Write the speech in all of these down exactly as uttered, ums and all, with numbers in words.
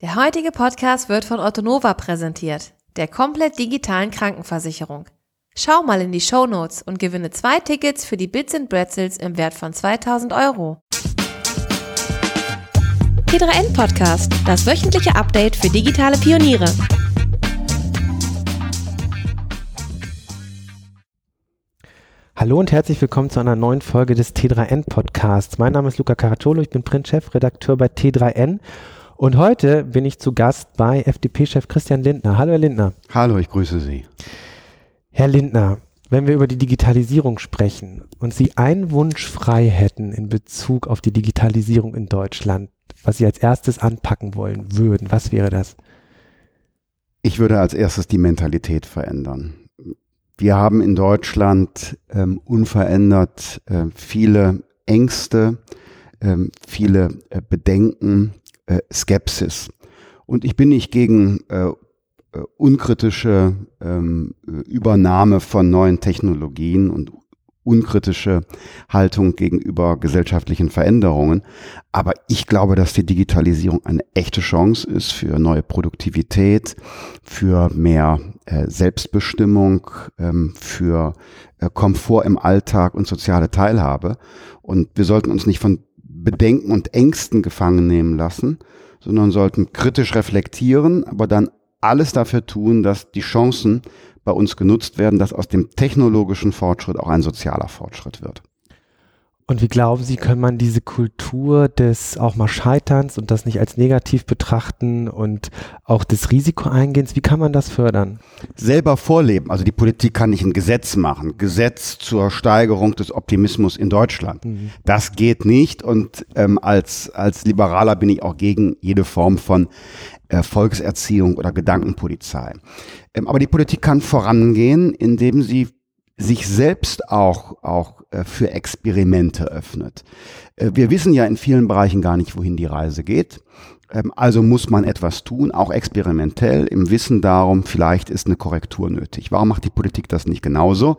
Der heutige Podcast wird von Ottonova präsentiert, der komplett digitalen Krankenversicherung. Schau mal in die Shownotes und gewinne zwei Tickets für die Bits and Pretzels im Wert von zweitausend Euro. T drei N Podcast, das wöchentliche Update für digitale Pioniere. Hallo und herzlich willkommen zu einer neuen Folge des T drei N Podcasts. Mein Name ist Luca Caracciolo, ich bin Print-Chefredakteur bei T drei N. Und heute bin ich zu Gast bei F D P-Chef Christian Lindner. Hallo, Herr Lindner. Hallo, ich grüße Sie. Herr Lindner, wenn wir über die Digitalisierung sprechen und Sie einen Wunsch frei hätten in Bezug auf die Digitalisierung in Deutschland, was Sie als erstes anpacken wollen würden, was wäre das? Ich würde als erstes die Mentalität verändern. Wir haben in Deutschland ähm, unverändert äh, viele Ängste, äh, viele äh, Bedenken, Skepsis. Und ich bin nicht gegen äh, unkritische ähm, Übernahme von neuen Technologien und unkritische Haltung gegenüber gesellschaftlichen Veränderungen. Aber ich glaube, dass die Digitalisierung eine echte Chance ist für neue Produktivität, für mehr äh, Selbstbestimmung, ähm, für äh, Komfort im Alltag und soziale Teilhabe. Und wir sollten uns nicht von Bedenken und Ängsten gefangen nehmen lassen, sondern sollten kritisch reflektieren, aber dann alles dafür tun, dass die Chancen bei uns genutzt werden, dass aus dem technologischen Fortschritt auch ein sozialer Fortschritt wird. Und wie glauben Sie, kann man diese Kultur des auch mal Scheiterns und das nicht als negativ betrachten und auch des Risikoeingehens, wie kann man das fördern? Selber vorleben. Also die Politik kann nicht ein Gesetz machen. Gesetz zur Steigerung des Optimismus in Deutschland. Mhm. Das geht nicht. Und ähm, als, als Liberaler bin ich auch gegen jede Form von äh, Volkserziehung oder Gedankenpolizei. Ähm, aber die Politik kann vorangehen, indem sie sich selbst auch, auch, für Experimente öffnet. Wir wissen ja in vielen Bereichen gar nicht, wohin die Reise geht. Also muss man etwas tun, auch experimentell, im Wissen darum, vielleicht ist eine Korrektur nötig. Warum macht die Politik das nicht genauso?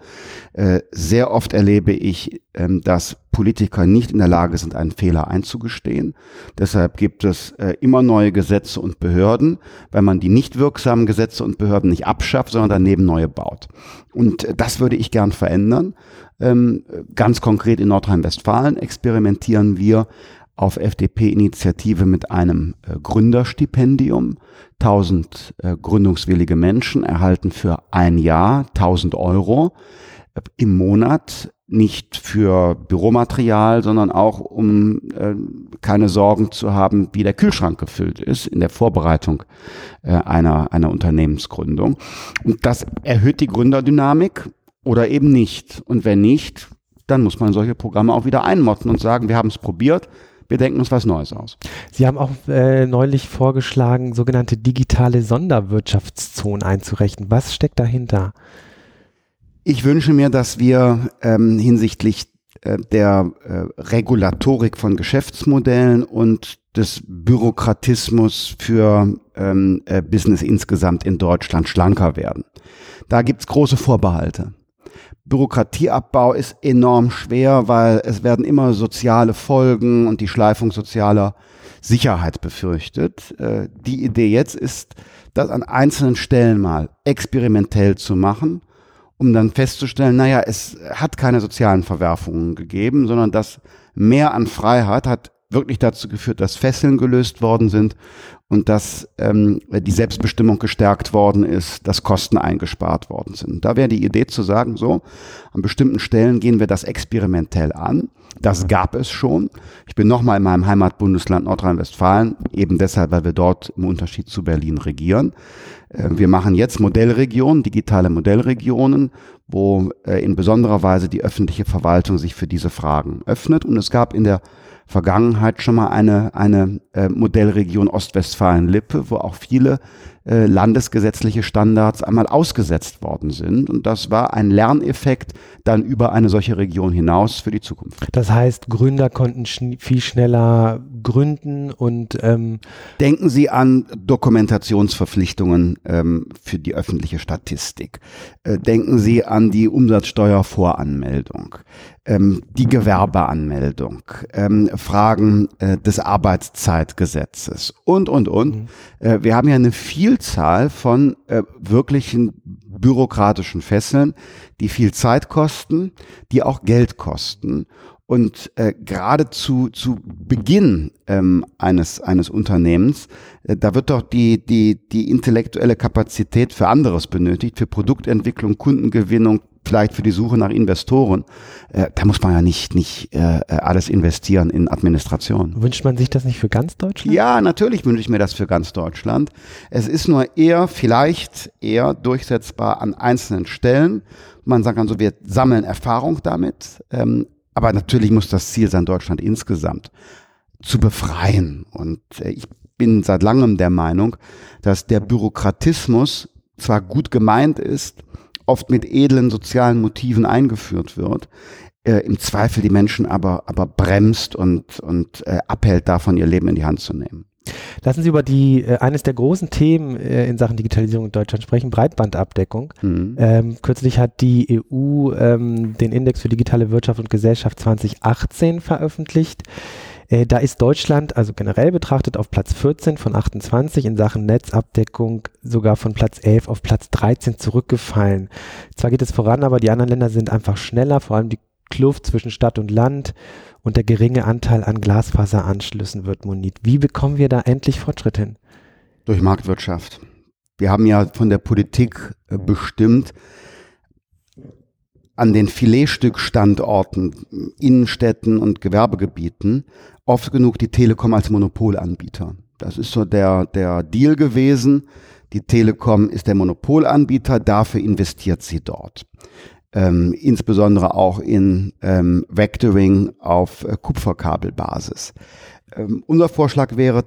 Sehr oft erlebe ich, dass Politiker nicht in der Lage sind, einen Fehler einzugestehen. Deshalb gibt es immer neue Gesetze und Behörden, weil man die nicht wirksamen Gesetze und Behörden nicht abschafft, sondern daneben neue baut. Und das würde ich gern verändern. Ganz konkret in Nordrhein-Westfalen experimentieren wir auf F D P-Initiative mit einem äh, Gründerstipendium. Tausend äh, gründungswillige Menschen erhalten für ein Jahr tausend Euro äh, im Monat, nicht für Büromaterial, sondern auch, um äh, keine Sorgen zu haben, wie der Kühlschrank gefüllt ist in der Vorbereitung äh, einer, einer Unternehmensgründung. Und das erhöht die Gründerdynamik oder eben nicht. Und wenn nicht, dann muss man solche Programme auch wieder einmotten und sagen, wir haben es probiert, wir denken uns was Neues aus. Sie haben auch äh, neulich vorgeschlagen, sogenannte digitale Sonderwirtschaftszonen einzurichten. Was steckt dahinter? Ich wünsche mir, dass wir ähm, hinsichtlich äh, der äh, Regulatorik von Geschäftsmodellen und des Bürokratismus für ähm, äh, Business insgesamt in Deutschland schlanker werden. Da gibt es große Vorbehalte. Bürokratieabbau ist enorm schwer, weil es werden immer soziale Folgen und die Schleifung sozialer Sicherheit befürchtet. Äh, die Idee jetzt ist, das an einzelnen Stellen mal experimentell zu machen, um dann festzustellen, naja, es hat keine sozialen Verwerfungen gegeben, sondern das Mehr an Freiheit hat wirklich dazu geführt, dass Fesseln gelöst worden sind und dass ähm, die Selbstbestimmung gestärkt worden ist, dass Kosten eingespart worden sind. Da wäre die Idee zu sagen, so, an bestimmten Stellen gehen wir das experimentell an. Das gab es schon. Ich bin nochmal in meinem Heimatbundesland Nordrhein-Westfalen, eben deshalb, weil wir dort im Unterschied zu Berlin regieren. Äh, wir machen jetzt Modellregionen, digitale Modellregionen, wo äh, in besonderer Weise die öffentliche Verwaltung sich für diese Fragen öffnet. Und es gab in der Vergangenheit schon mal eine eine äh, Modellregion Ostwestfalen-Lippe, wo auch viele äh, landesgesetzliche Standards einmal ausgesetzt worden sind. Und das war ein Lerneffekt dann über eine solche Region hinaus für die Zukunft. Das heißt, Gründer konnten schn- viel schneller gründen und ähm denken Sie an Dokumentationsverpflichtungen ähm, für die öffentliche Statistik. Äh, denken Sie an die Umsatzsteuervoranmeldung, ähm, die Gewerbeanmeldung, ähm, Fragen äh, des Arbeitszeitgesetzes und, und, und. Mhm. Äh, wir haben ja eine Vielzahl von äh, wirklichen bürokratischen Fesseln, die viel Zeit kosten, die auch Geld kosten. Und äh, gerade zu, zu Beginn ähm, eines, eines Unternehmens, äh, da wird doch die, die, die intellektuelle Kapazität für anderes benötigt, für Produktentwicklung, Kundengewinnung, vielleicht für die Suche nach Investoren. Äh, da muss man ja nicht, nicht äh, alles investieren in Administration. Wünscht man sich das nicht für ganz Deutschland? Ja, natürlich wünsche ich mir das für ganz Deutschland. Es ist nur eher, vielleicht eher durchsetzbar an einzelnen Stellen. Man sagt dann so, wir sammeln Erfahrung damit, ähm, aber natürlich muss das Ziel sein, Deutschland insgesamt zu befreien. Und ich bin seit langem der Meinung, dass der Bürokratismus zwar gut gemeint ist, oft mit edlen sozialen Motiven eingeführt wird, äh, im Zweifel die Menschen aber, aber bremst und, und äh, abhält davon, ihr Leben in die Hand zu nehmen. Lassen Sie über die äh, eines der großen Themen äh, in Sachen Digitalisierung in Deutschland sprechen, Breitbandabdeckung. Mhm. Ähm, kürzlich hat die E U ähm, den Index für digitale Wirtschaft und Gesellschaft zwanzig achtzehn veröffentlicht. Äh, da ist Deutschland, also generell betrachtet, auf Platz vierzehn von achtundzwanzig in Sachen Netzabdeckung sogar von Platz elf auf Platz dreizehn zurückgefallen. Zwar geht es voran, aber die anderen Länder sind einfach schneller, vor allem die Kluft zwischen Stadt und Land und der geringe Anteil an Glasfaseranschlüssen wird moniert. Wie bekommen wir da endlich Fortschritt hin? Durch Marktwirtschaft. Wir haben ja von der Politik bestimmt, an den Filetstückstandorten, Innenstädten und Gewerbegebieten oft genug die Telekom als Monopolanbieter. Das ist so der, der Deal gewesen. Die Telekom ist der Monopolanbieter, dafür investiert sie dort. Ähm, insbesondere auch in ähm, Vectoring auf äh, Kupferkabelbasis. Ähm, unser Vorschlag wäre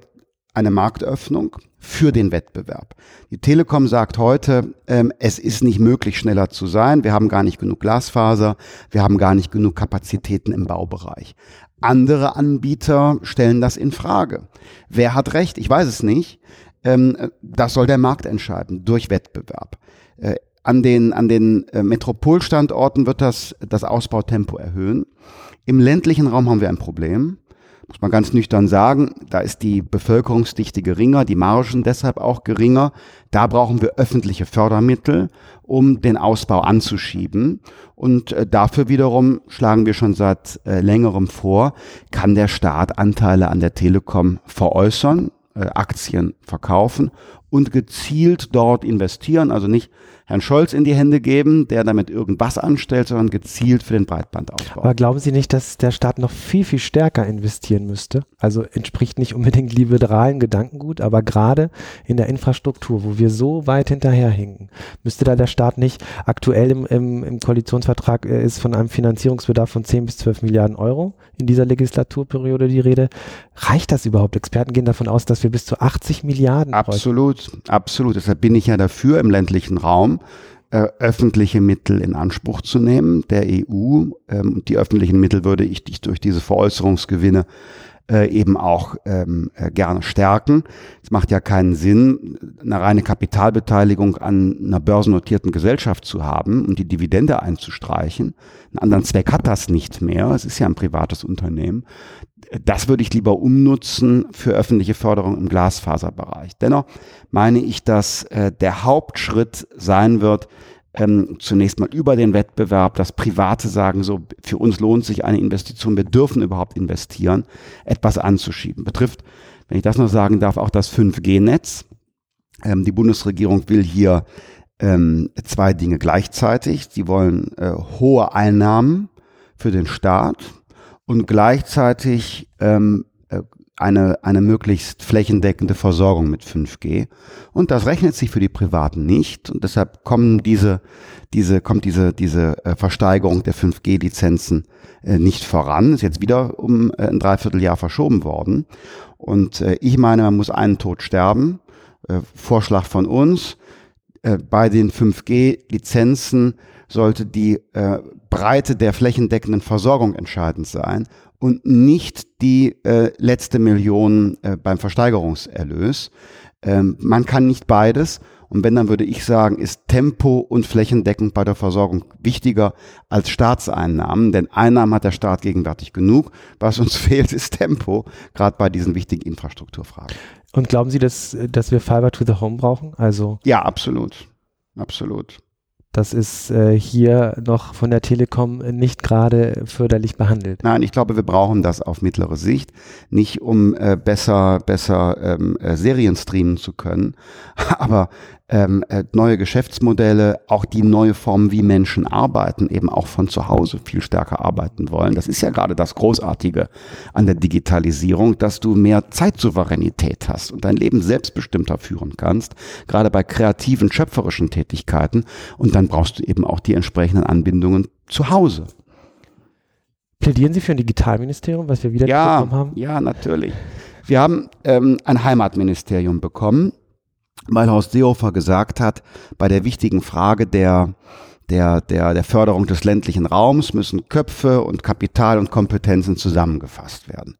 eine Marktöffnung für den Wettbewerb. Die Telekom sagt heute, ähm, es ist nicht möglich, schneller zu sein. Wir haben gar nicht genug Glasfaser, wir haben gar nicht genug Kapazitäten im Baubereich. Andere Anbieter stellen das in Frage. Wer hat recht? Ich weiß es nicht. Ähm, das soll der Markt entscheiden, durch Wettbewerb. Äh, An den, an den äh, Metropolstandorten wird das, das Ausbautempo erhöhen. Im ländlichen Raum haben wir ein Problem. Muss man ganz nüchtern sagen, da ist die Bevölkerungsdichte geringer, die Margen deshalb auch geringer. Da brauchen wir öffentliche Fördermittel, um den Ausbau anzuschieben. Und äh, dafür wiederum schlagen wir schon seit äh, längerem vor, kann der Staat Anteile an der Telekom veräußern, äh, Aktien verkaufen und gezielt dort investieren, also nicht Herrn Scholz in die Hände geben, der damit irgendwas anstellt, sondern gezielt für den Breitbandausbau. Aber glauben Sie nicht, dass der Staat noch viel, viel stärker investieren müsste? Also entspricht nicht unbedingt liberalen Gedankengut, aber gerade in der Infrastruktur, wo wir so weit hinterherhinken, müsste da der Staat nicht aktuell im, im, im Koalitionsvertrag ist von einem Finanzierungsbedarf von zehn bis zwölf Milliarden Euro in dieser Legislaturperiode die Rede. Reicht das überhaupt? Experten gehen davon aus, dass wir bis zu achtzig Milliarden Absolut, bräuchten. absolut. Deshalb bin ich ja dafür, im ländlichen Raum öffentliche Mittel in Anspruch zu nehmen, der E U. Ähm, die öffentlichen Mittel würde ich durch diese Veräußerungsgewinne äh, eben auch ähm, äh, gerne stärken. Es macht ja keinen Sinn, eine reine Kapitalbeteiligung an einer börsennotierten Gesellschaft zu haben und die Dividende einzustreichen. Einen anderen Zweck hat das nicht mehr. Es ist ja ein privates Unternehmen. Das würde ich lieber umnutzen für öffentliche Förderung im Glasfaserbereich. Dennoch meine ich, dass äh, der Hauptschritt sein wird, ähm, zunächst mal über den Wettbewerb, dass Private sagen, so für uns lohnt sich eine Investition, wir dürfen überhaupt investieren, etwas anzuschieben. Betrifft, wenn ich das noch sagen darf, auch das fünf G Netz. Ähm, die Bundesregierung will hier ähm, zwei Dinge gleichzeitig. Sie wollen äh, hohe Einnahmen für den Staat und gleichzeitig ähm, eine, eine möglichst flächendeckende Versorgung mit fünf G. Und das rechnet sich für die Privaten nicht. Und deshalb kommen diese, diese, kommt diese, diese Versteigerung der fünf G Lizenzen äh, nicht voran. Ist jetzt wieder um äh, ein Dreivierteljahr verschoben worden. Und äh, ich meine, man muss einen Tod sterben. äh, Vorschlag von uns. Äh, bei den fünf G Lizenzen sollte die äh, Breite der flächendeckenden Versorgung entscheidend sein und nicht die äh, letzte Million äh, beim Versteigerungserlös. Ähm, man kann nicht beides. Und wenn, dann würde ich sagen, ist Tempo und flächendeckend bei der Versorgung wichtiger als Staatseinnahmen. Denn Einnahmen hat der Staat gegenwärtig genug. Was uns fehlt, ist Tempo, gerade bei diesen wichtigen Infrastrukturfragen. Und glauben Sie, dass, dass wir Fiber to the Home brauchen? Also ja, absolut. Absolut. Das ist äh, hier noch von der Telekom nicht gerade förderlich behandelt. Nein, ich glaube, wir brauchen das auf mittlere Sicht. Nicht, um äh, besser, besser ähm, äh, Serien streamen zu können, aber ähm, äh, neue Geschäftsmodelle, auch die neue Form, wie Menschen arbeiten, eben auch von zu Hause viel stärker arbeiten wollen. Das ist ja gerade das Großartige an der Digitalisierung, dass du mehr Zeitsouveränität hast und dein Leben selbstbestimmter führen kannst, gerade bei kreativen, schöpferischen Tätigkeiten. Und dann brauchst du eben auch die entsprechenden Anbindungen zu Hause. Plädieren Sie für ein Digitalministerium, was wir wieder ja, bekommen haben? Ja, natürlich. Wir haben ähm, ein Heimatministerium bekommen, weil Horst Seehofer gesagt hat, bei der wichtigen Frage der, der, der, der Förderung des ländlichen Raums müssen Köpfe und Kapital und Kompetenzen zusammengefasst werden.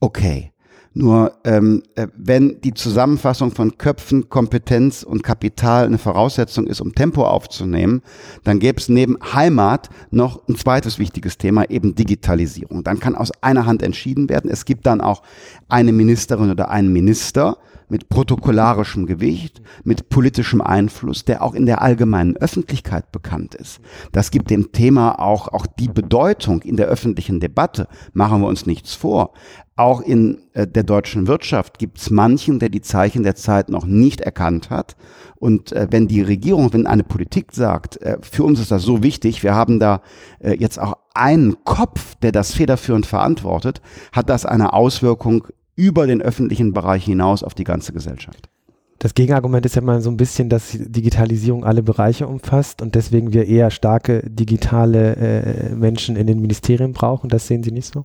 Okay. Nur ähm, wenn die Zusammenfassung von Köpfen, Kompetenz und Kapital eine Voraussetzung ist, um Tempo aufzunehmen, dann gäbe es neben Heimat noch ein zweites wichtiges Thema, eben Digitalisierung. Dann kann aus einer Hand entschieden werden. Es gibt dann auch eine Ministerin oder einen Minister mit protokollarischem Gewicht, mit politischem Einfluss, der auch in der allgemeinen Öffentlichkeit bekannt ist. Das gibt dem Thema auch, auch die Bedeutung in der öffentlichen Debatte. Machen wir uns nichts vor. Auch in äh, der deutschen Wirtschaft gibt es manchen, der die Zeichen der Zeit noch nicht erkannt hat. Und äh, wenn die Regierung, wenn eine Politik sagt, äh, für uns ist das so wichtig, wir haben da äh, jetzt auch einen Kopf, der das federführend verantwortet, hat das eine Auswirkung über den öffentlichen Bereich hinaus auf die ganze Gesellschaft. Das Gegenargument ist ja mal so ein bisschen, dass Digitalisierung alle Bereiche umfasst und deswegen wir eher starke digitale äh, Menschen in den Ministerien brauchen. Das sehen Sie nicht so?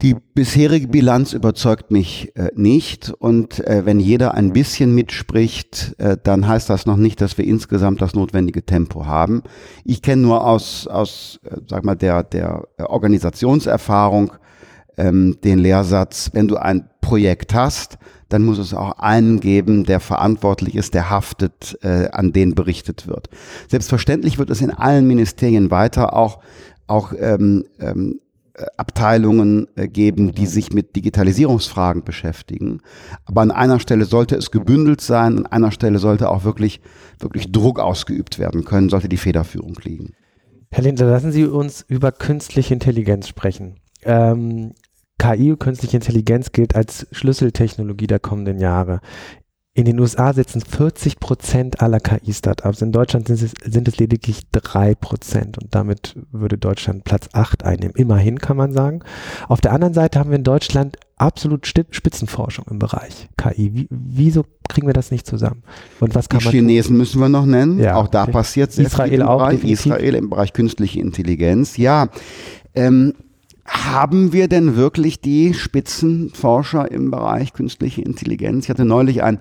Die bisherige Bilanz überzeugt mich äh, nicht und äh, wenn jeder ein bisschen mitspricht, äh, dann heißt das noch nicht, dass wir insgesamt das notwendige Tempo haben. Ich kenne nur aus, aus äh, sag mal der, der Organisationserfahrung ähm, den Lehrsatz, wenn du ein Projekt hast, dann muss es auch einen geben, der verantwortlich ist, der haftet, äh, an den berichtet wird. Selbstverständlich wird es in allen Ministerien weiter auch, auch ähm, ähm, Abteilungen geben, die sich mit Digitalisierungsfragen beschäftigen. Aber an einer Stelle sollte es gebündelt sein, an einer Stelle sollte auch wirklich, wirklich Druck ausgeübt werden können, sollte die Federführung liegen. Herr Lindner, lassen Sie uns über künstliche Intelligenz sprechen. Ähm, K I, künstliche Intelligenz, gilt als Schlüsseltechnologie der kommenden Jahre. In den U S A sitzen vierzig Prozent aller K I-Startups. In Deutschland sind es, sind es lediglich drei Prozent. Und damit würde Deutschland Platz acht einnehmen. Immerhin kann man sagen. Auf der anderen Seite haben wir in Deutschland absolut Spitzenforschung im Bereich K I. Wie, wieso kriegen wir das nicht zusammen? Und was kann man? Die Chinesen müssen wir noch nennen. Ja, auch da passiert sehr viel im Bereich Israel, im Bereich künstliche Intelligenz. Ja, ähm, haben wir denn wirklich die Spitzenforscher im Bereich künstliche Intelligenz? Ich hatte neulich ein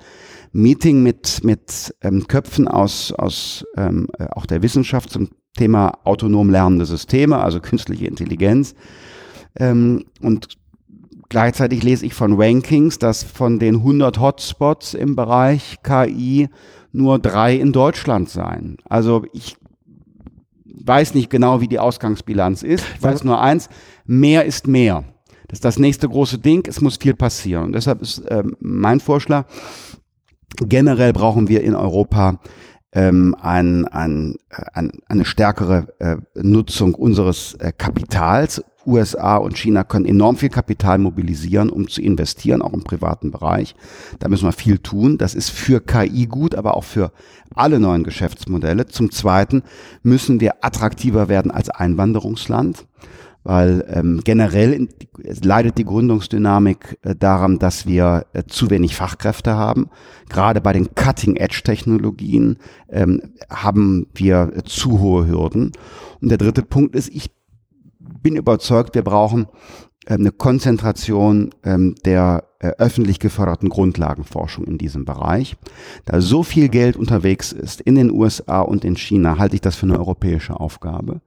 Meeting mit mit ähm, Köpfen aus aus ähm, auch der Wissenschaft zum Thema autonom lernende Systeme, also künstliche Intelligenz. Ähm, und gleichzeitig lese ich von Rankings, dass von den hundert Hotspots im Bereich K I nur drei in Deutschland seien. Also ich weiß nicht genau, wie die Ausgangsbilanz ist. Ich weiß nur eins, mehr ist mehr. Das ist das nächste große Ding, es muss viel passieren. Und deshalb ist äh, mein Vorschlag, generell brauchen wir in Europa ähm, ein, ein, ein, eine stärkere äh, Nutzung unseres äh, Kapitals. U S A und China können enorm viel Kapital mobilisieren, um zu investieren, auch im privaten Bereich. Da müssen wir viel tun. Das ist für K I gut, aber auch für alle neuen Geschäftsmodelle. Zum Zweiten müssen wir attraktiver werden als Einwanderungsland, weil ähm, generell leidet die Gründungsdynamik äh, daran, dass wir äh, zu wenig Fachkräfte haben. Gerade bei den Cutting-Edge-Technologien ähm, haben wir äh, zu hohe Hürden. Und der dritte Punkt ist, ich bin überzeugt, wir brauchen eine Konzentration ähm, der äh, öffentlich geförderten Grundlagenforschung in diesem Bereich. Da so viel Geld unterwegs ist in den U S A und in China, halte ich das für eine europäische Aufgabe.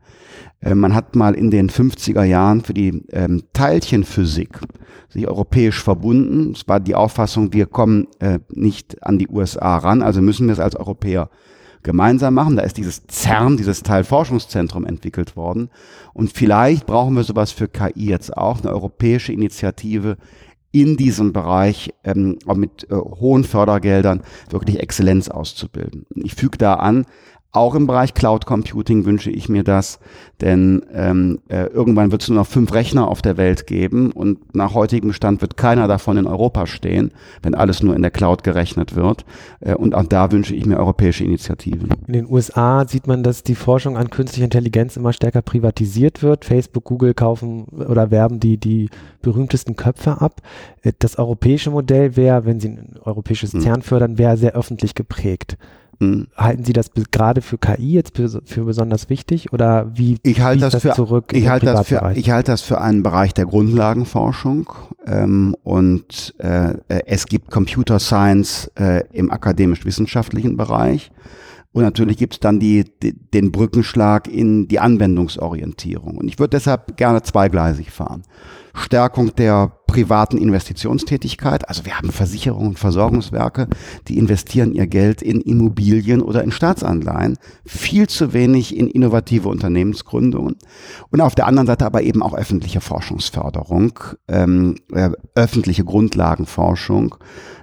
Äh, man hat mal in den fünfziger Jahren für die ähm, Teilchenphysik sich europäisch verbunden. Es war die Auffassung, wir kommen äh, nicht an die U S A ran, also müssen wir es als Europäer gemeinsam machen. Da ist dieses CERN, dieses Teilforschungszentrum entwickelt worden. Und vielleicht brauchen wir sowas für K I jetzt auch, eine europäische Initiative in diesem Bereich, ähm, mit äh, hohen Fördergeldern wirklich Exzellenz auszubilden. Ich füge da an, auch im Bereich Cloud Computing wünsche ich mir das, denn ähm, äh, irgendwann wird es nur noch fünf Rechner auf der Welt geben und nach heutigem Stand wird keiner davon in Europa stehen, wenn alles nur in der Cloud gerechnet wird. Äh, und auch da wünsche ich mir europäische Initiativen. In den U S A sieht man, dass die Forschung an künstlicher Intelligenz immer stärker privatisiert wird. Facebook, Google kaufen oder werben die, die berühmtesten Köpfe ab. Das europäische Modell wäre, wenn sie ein europäisches hm. CERN fördern, wäre sehr öffentlich geprägt. Hm. Halten Sie das gerade für K I jetzt für besonders wichtig oder wie ich halte das, das für, zurück ich halte das für ich halte das für einen Bereich der Grundlagenforschung ähm, und äh, es gibt Computer Science äh, im akademisch-wissenschaftlichen Bereich und natürlich gibt es dann die, die, den Brückenschlag in die Anwendungsorientierung und ich würde deshalb gerne zweigleisig fahren. Stärkung der privaten Investitionstätigkeit. Also wir haben Versicherungen und Versorgungswerke, die investieren ihr Geld in Immobilien oder in Staatsanleihen. Viel zu wenig in innovative Unternehmensgründungen. Und auf der anderen Seite aber eben auch öffentliche Forschungsförderung, ähm, äh, öffentliche Grundlagenforschung,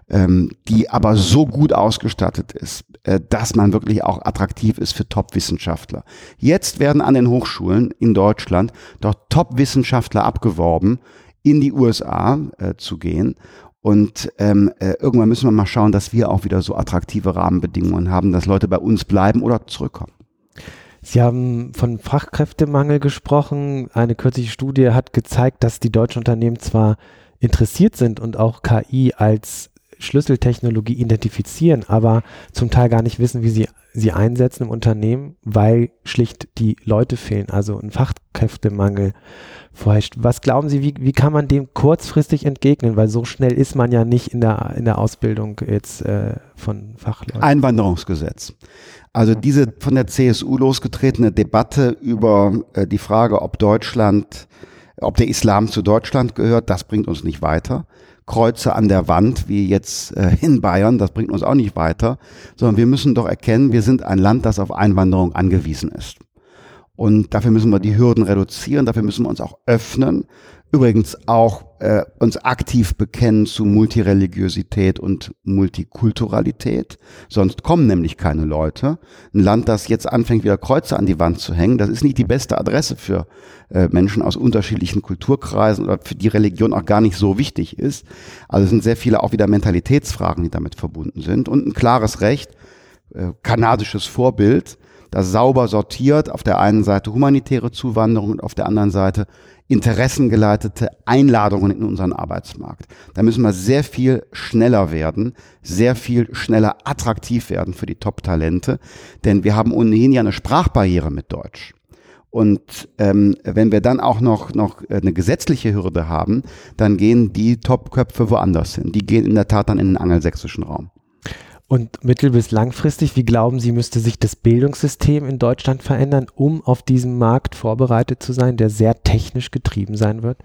ähm, die aber so gut ausgestattet ist, äh, dass man wirklich auch attraktiv ist für Top-Wissenschaftler. Jetzt werden an den Hochschulen in Deutschland doch Top-Wissenschaftler abgeworben, in die U S A äh, zu gehen. Und ähm, äh, irgendwann müssen wir mal schauen, dass wir auch wieder so attraktive Rahmenbedingungen haben, dass Leute bei uns bleiben oder zurückkommen. Sie haben von Fachkräftemangel gesprochen. Eine kürzliche Studie hat gezeigt, dass die deutschen Unternehmen zwar interessiert sind und auch K I als Schlüsseltechnologie identifizieren, aber zum Teil gar nicht wissen, wie sie sie einsetzen im Unternehmen, weil schlicht die Leute fehlen, also ein Fachkräftemangel vorherrscht. Was glauben Sie, wie, wie kann man dem kurzfristig entgegnen? Weil so schnell ist man ja nicht in der, in der Ausbildung jetzt äh, von Fachleuten. Einwanderungsgesetz. Also diese von der C S U losgetretene Debatte über äh, die Frage, ob Deutschland, ob der Islam zu Deutschland gehört, das bringt uns nicht weiter. Kreuze an der Wand, wie jetzt äh, in Bayern, das bringt uns auch nicht weiter, sondern wir müssen doch erkennen, wir sind ein Land, das auf Einwanderung angewiesen ist. Und dafür müssen wir die Hürden reduzieren, dafür müssen wir uns auch öffnen, übrigens auch äh, uns aktiv bekennen zu Multireligiosität und Multikulturalität, sonst kommen nämlich keine Leute. Ein Land, das jetzt anfängt, wieder Kreuze an die Wand zu hängen, das ist nicht die beste Adresse für äh, Menschen aus unterschiedlichen Kulturkreisen oder für die Religion auch gar nicht so wichtig ist. Also es sind sehr viele auch wieder Mentalitätsfragen, die damit verbunden sind und ein klares Recht, äh, kanadisches Vorbild, das sauber sortiert, auf der einen Seite humanitäre Zuwanderung und auf der anderen Seite interessengeleitete Einladungen in unseren Arbeitsmarkt. Da müssen wir sehr viel schneller werden, sehr viel schneller attraktiv werden für die Top-Talente, denn wir haben ohnehin ja eine Sprachbarriere mit Deutsch. Und ähm, wenn wir dann auch noch, noch eine gesetzliche Hürde haben, dann gehen die Top-Köpfe woanders hin. Die gehen in der Tat dann in den angelsächsischen Raum. Und mittel- bis langfristig, wie glauben Sie, müsste sich das Bildungssystem in Deutschland verändern, um auf diesem Markt vorbereitet zu sein, der sehr technisch getrieben sein wird?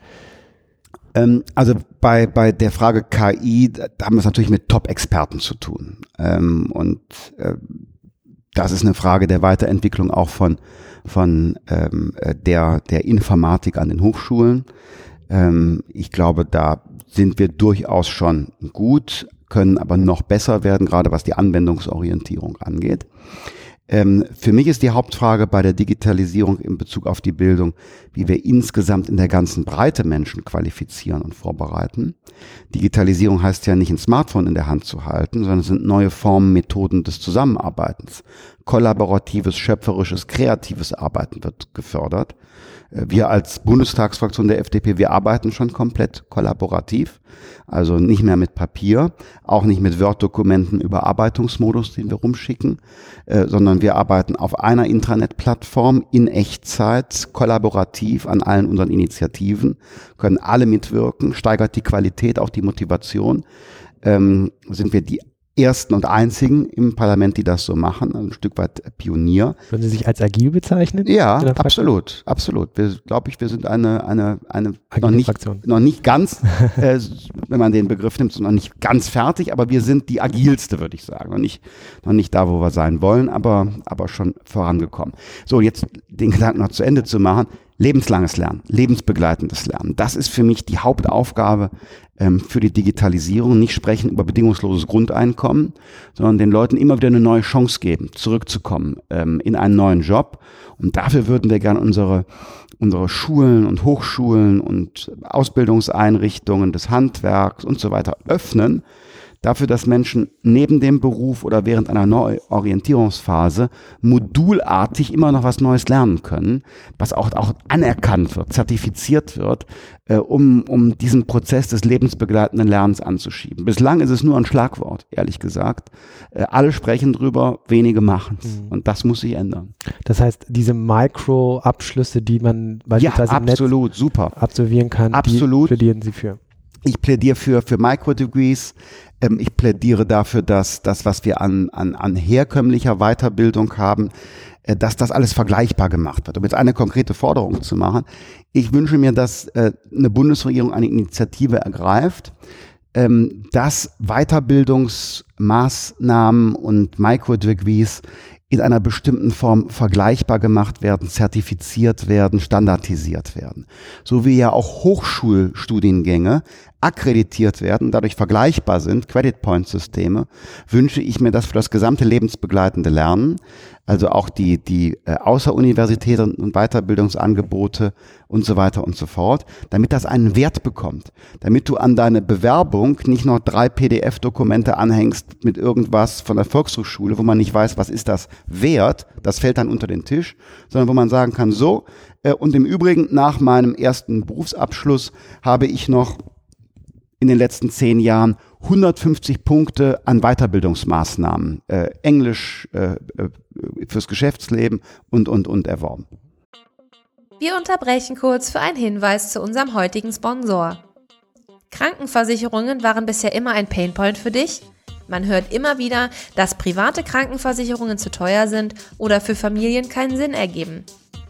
Ähm, also bei, bei der Frage K I, da haben wir es natürlich mit Top-Experten zu tun. Ähm, und äh, das ist eine Frage der Weiterentwicklung auch von, von ähm, der, der Informatik an den Hochschulen. Ähm, ich glaube, da sind wir durchaus schon gut, können aber noch besser werden, gerade was die Anwendungsorientierung angeht. Ähm, für mich ist die Hauptfrage bei der Digitalisierung in Bezug auf die Bildung, wie wir insgesamt in der ganzen Breite Menschen qualifizieren und vorbereiten. Digitalisierung heißt ja nicht, ein Smartphone in der Hand zu halten, sondern es sind neue Formen, Methoden des Zusammenarbeitens. kollaboratives, schöpferisches, kreatives Arbeiten wird gefördert. Wir als Bundestagsfraktion der F D P, wir arbeiten schon komplett kollaborativ, also nicht mehr mit Papier, auch nicht mit Word-Dokumenten, Überarbeitungsmodus, den wir rumschicken, äh, sondern wir arbeiten auf einer Intranet-Plattform in Echtzeit, kollaborativ an allen unseren Initiativen, können alle mitwirken, steigert die Qualität, auch die Motivation. Ähm, sind wir die Ersten und Einzigen im Parlament, die das so machen, ein Stück weit Pionier. Würden Sie sich als agil bezeichnen? Ja, absolut, absolut. Wir, glaube ich, wir sind eine, eine, eine noch nicht, noch nicht ganz, äh, wenn man den Begriff nimmt, noch nicht ganz fertig, aber wir sind die agilste, würde ich sagen. Noch nicht, noch nicht da, wo wir sein wollen, aber, aber schon vorangekommen. So, jetzt den Gedanken noch zu Ende zu machen. Lebenslanges Lernen, lebensbegleitendes Lernen. Das ist für mich die Hauptaufgabe ähm, für die Digitalisierung. Nicht sprechen über bedingungsloses Grundeinkommen, sondern den Leuten immer wieder eine neue Chance geben, zurückzukommen ähm, in einen neuen Job. Und dafür würden wir gerne unsere, unsere Schulen und Hochschulen und Ausbildungseinrichtungen des Handwerks und so weiter öffnen. Dafür, dass Menschen neben dem Beruf oder während einer Neuorientierungsphase modulartig immer noch was Neues lernen können, was auch, auch anerkannt wird, zertifiziert wird, äh, um, um diesen Prozess des lebensbegleitenden Lernens anzuschieben. Bislang ist es nur ein Schlagwort, ehrlich gesagt. Äh, alle sprechen drüber, wenige machen es. Mhm. Und das muss sich ändern. Das heißt, diese Micro-Abschlüsse, die man beispielsweise ja, absolut, im Netz super. absolvieren kann, absolut. Die plädieren Sie für? Ich plädiere für, für Micro-Degrees. Ähm, ich plädiere dafür, dass das, was wir an, an, an herkömmlicher Weiterbildung haben, äh, dass das alles vergleichbar gemacht wird. Um jetzt eine konkrete Forderung zu machen. Ich wünsche mir, dass äh, eine Bundesregierung eine Initiative ergreift, ähm, dass Weiterbildungsmaßnahmen und Micro-Degrees in einer bestimmten Form vergleichbar gemacht werden, zertifiziert werden, standardisiert werden. So wie ja auch Hochschulstudiengänge akkreditiert werden, dadurch vergleichbar sind, Credit-Point-Systeme, wünsche ich mir das für das gesamte lebensbegleitende Lernen, also auch die, die außeruniversitären und Weiterbildungsangebote und so weiter und so fort, damit das einen Wert bekommt, damit du an deine Bewerbung nicht noch drei P D F-Dokumente anhängst mit irgendwas von der Volkshochschule, wo man nicht weiß, was ist das wert, das fällt dann unter den Tisch, sondern wo man sagen kann, so, und im Übrigen nach meinem ersten Berufsabschluss habe ich noch in den letzten zehn Jahren hundertfünfzig Punkte an Weiterbildungsmaßnahmen, äh, Englisch äh, fürs Geschäftsleben und, und, und erworben. Wir unterbrechen kurz für einen Hinweis zu unserem heutigen Sponsor. Krankenversicherungen waren bisher immer ein Painpoint für dich? Man hört immer wieder, dass private Krankenversicherungen zu teuer sind oder für Familien keinen Sinn ergeben.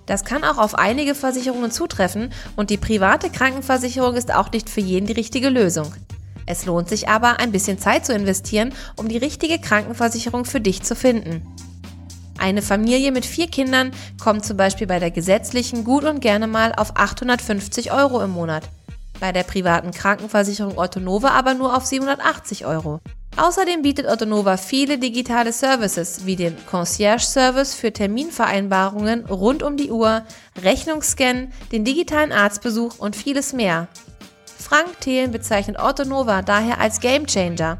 Das kann auch auf einige Versicherungen zutreffen und die private Krankenversicherung ist auch nicht für jeden die richtige Lösung. Es lohnt sich aber, ein bisschen Zeit zu investieren, um die richtige Krankenversicherung für dich zu finden. Eine Familie mit vier Kindern kommt zum Beispiel bei der gesetzlichen gut und gerne mal auf achthundertfünfzig Euro im Monat, bei der privaten Krankenversicherung Ottonova aber nur auf siebenhundertachtzig Euro. Außerdem bietet Ottonova viele digitale Services wie den Concierge-Service für Terminvereinbarungen rund um die Uhr, Rechnungsscan, den digitalen Arztbesuch und vieles mehr. Frank Thelen bezeichnet Ottonova daher als Gamechanger.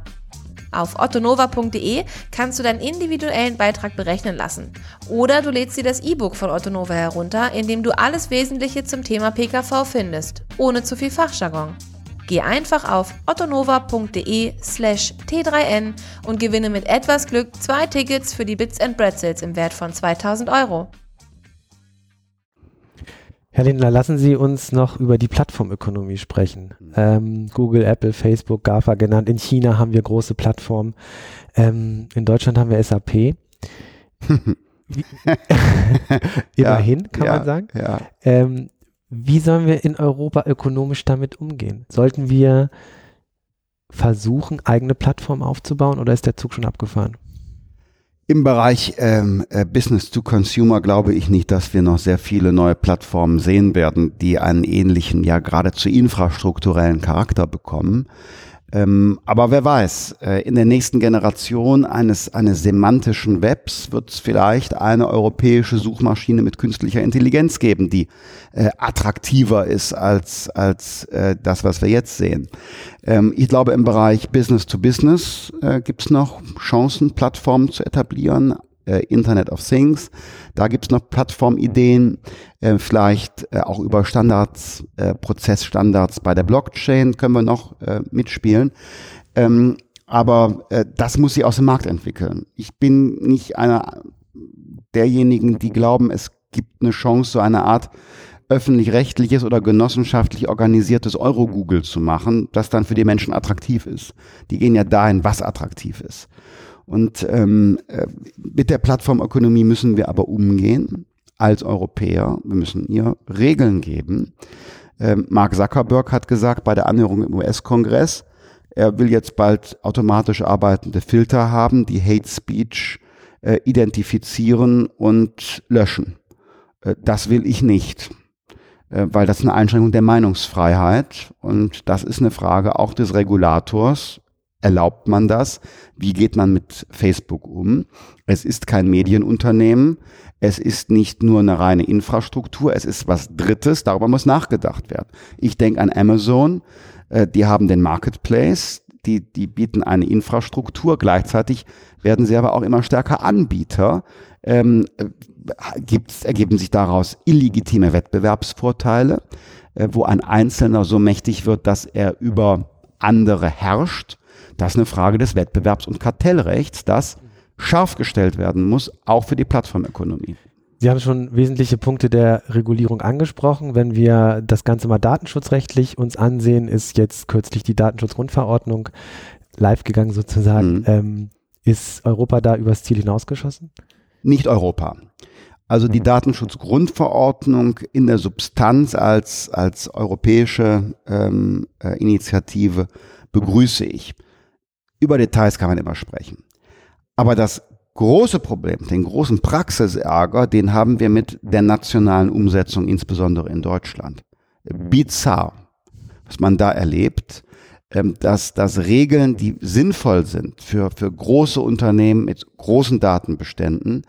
Auf ottonova punkt de kannst du deinen individuellen Beitrag berechnen lassen. Oder du lädst dir das E-Book von Ottonova herunter, in dem du alles Wesentliche zum Thema P K V findest, ohne zu viel Fachjargon. Geh einfach auf ottonova punkt de slash T drei N und gewinne mit etwas Glück zwei Tickets für die Bits and Pretzels im Wert von zweitausend Euro. Herr Lindner, lassen Sie uns noch über die Plattformökonomie sprechen. Ähm, Google, Apple, Facebook, GAFA genannt. In China haben wir große Plattformen. Ähm, in Deutschland haben wir S A P. Immerhin, ja, kann ja, man sagen. Ja. Ähm, Wie sollen wir in Europa ökonomisch damit umgehen? Sollten wir versuchen, eigene Plattformen aufzubauen oder ist der Zug schon abgefahren? Im Bereich ähm, Business to Consumer glaube ich nicht, dass wir noch sehr viele neue Plattformen sehen werden, die einen ähnlichen, ja geradezu infrastrukturellen Charakter bekommen. Ähm, aber wer weiß, äh, in der nächsten Generation eines, eines semantischen Webs wird es vielleicht eine europäische Suchmaschine mit künstlicher Intelligenz geben, die äh, attraktiver ist als, als äh, das, was wir jetzt sehen. Ähm, ich glaube, im Bereich Business to Business äh, gibt es noch Chancen, Plattformen zu etablieren. äh, Internet of Things. Da gibt es noch Plattformideen, äh, vielleicht äh, auch über Standards, äh, Prozessstandards bei der Blockchain können wir noch äh, mitspielen. Ähm, aber äh, das muss sich aus dem Markt entwickeln. Ich bin nicht einer derjenigen, die glauben, es gibt eine Chance, so eine Art öffentlich-rechtliches oder genossenschaftlich organisiertes Euro-Google zu machen, das dann für die Menschen attraktiv ist. Die gehen ja dahin, was attraktiv ist. Und ähm, mit der Plattformökonomie müssen wir aber umgehen als Europäer. Wir müssen ihr Regeln geben. Ähm, Mark Zuckerberg hat gesagt bei der Anhörung im U S-Kongress, er will jetzt bald automatisch arbeitende Filter haben, die Hate Speech äh, identifizieren und löschen. Äh, das will ich nicht, weil das eine Einschränkung der Meinungsfreiheit und das ist eine Frage auch des Regulators. Erlaubt man das? Wie geht man mit Facebook um? Es ist kein Medienunternehmen, es ist nicht nur eine reine Infrastruktur, es ist was Drittes, darüber muss nachgedacht werden. Ich denke an Amazon, die haben den Marketplace, die, die bieten eine Infrastruktur, gleichzeitig werden sie aber auch immer stärker Anbieter. Ähm, gibt's, ergeben sich daraus illegitime Wettbewerbsvorteile, äh, wo ein Einzelner so mächtig wird, dass er über andere herrscht. Das ist eine Frage des Wettbewerbs- und Kartellrechts, das scharf gestellt werden muss, auch für die Plattformökonomie. Sie haben schon wesentliche Punkte der Regulierung angesprochen. Wenn wir das Ganze mal datenschutzrechtlich uns ansehen, ist jetzt kürzlich die Datenschutzgrundverordnung live gegangen sozusagen. Mhm. Ähm, ist Europa da übers Ziel hinausgeschossen? Nicht Europa. Also die Datenschutzgrundverordnung in der Substanz als, als europäische ähm, äh, Initiative begrüße ich. Über Details kann man immer sprechen. Aber das große Problem, den großen Praxisärger, den haben wir mit der nationalen Umsetzung, insbesondere in Deutschland. Bizarr, was man da erlebt. dass dass Regeln, die sinnvoll sind für für große Unternehmen mit großen Datenbeständen,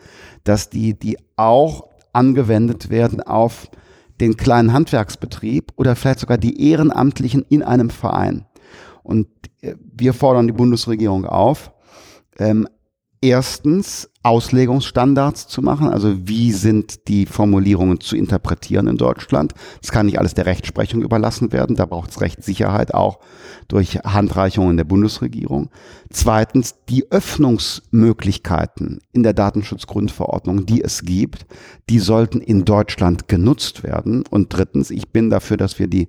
dass die die auch angewendet werden auf den kleinen Handwerksbetrieb oder vielleicht sogar die Ehrenamtlichen in einem Verein. Und wir fordern die Bundesregierung auf, ähm, erstens Auslegungsstandards zu machen, also wie sind die Formulierungen zu interpretieren in Deutschland. Das kann nicht alles der Rechtsprechung überlassen werden, da braucht es Rechtssicherheit auch durch Handreichungen der Bundesregierung. Zweitens die Öffnungsmöglichkeiten in der Datenschutzgrundverordnung, die es gibt, die sollten in Deutschland genutzt werden. Und drittens, ich bin dafür, dass wir die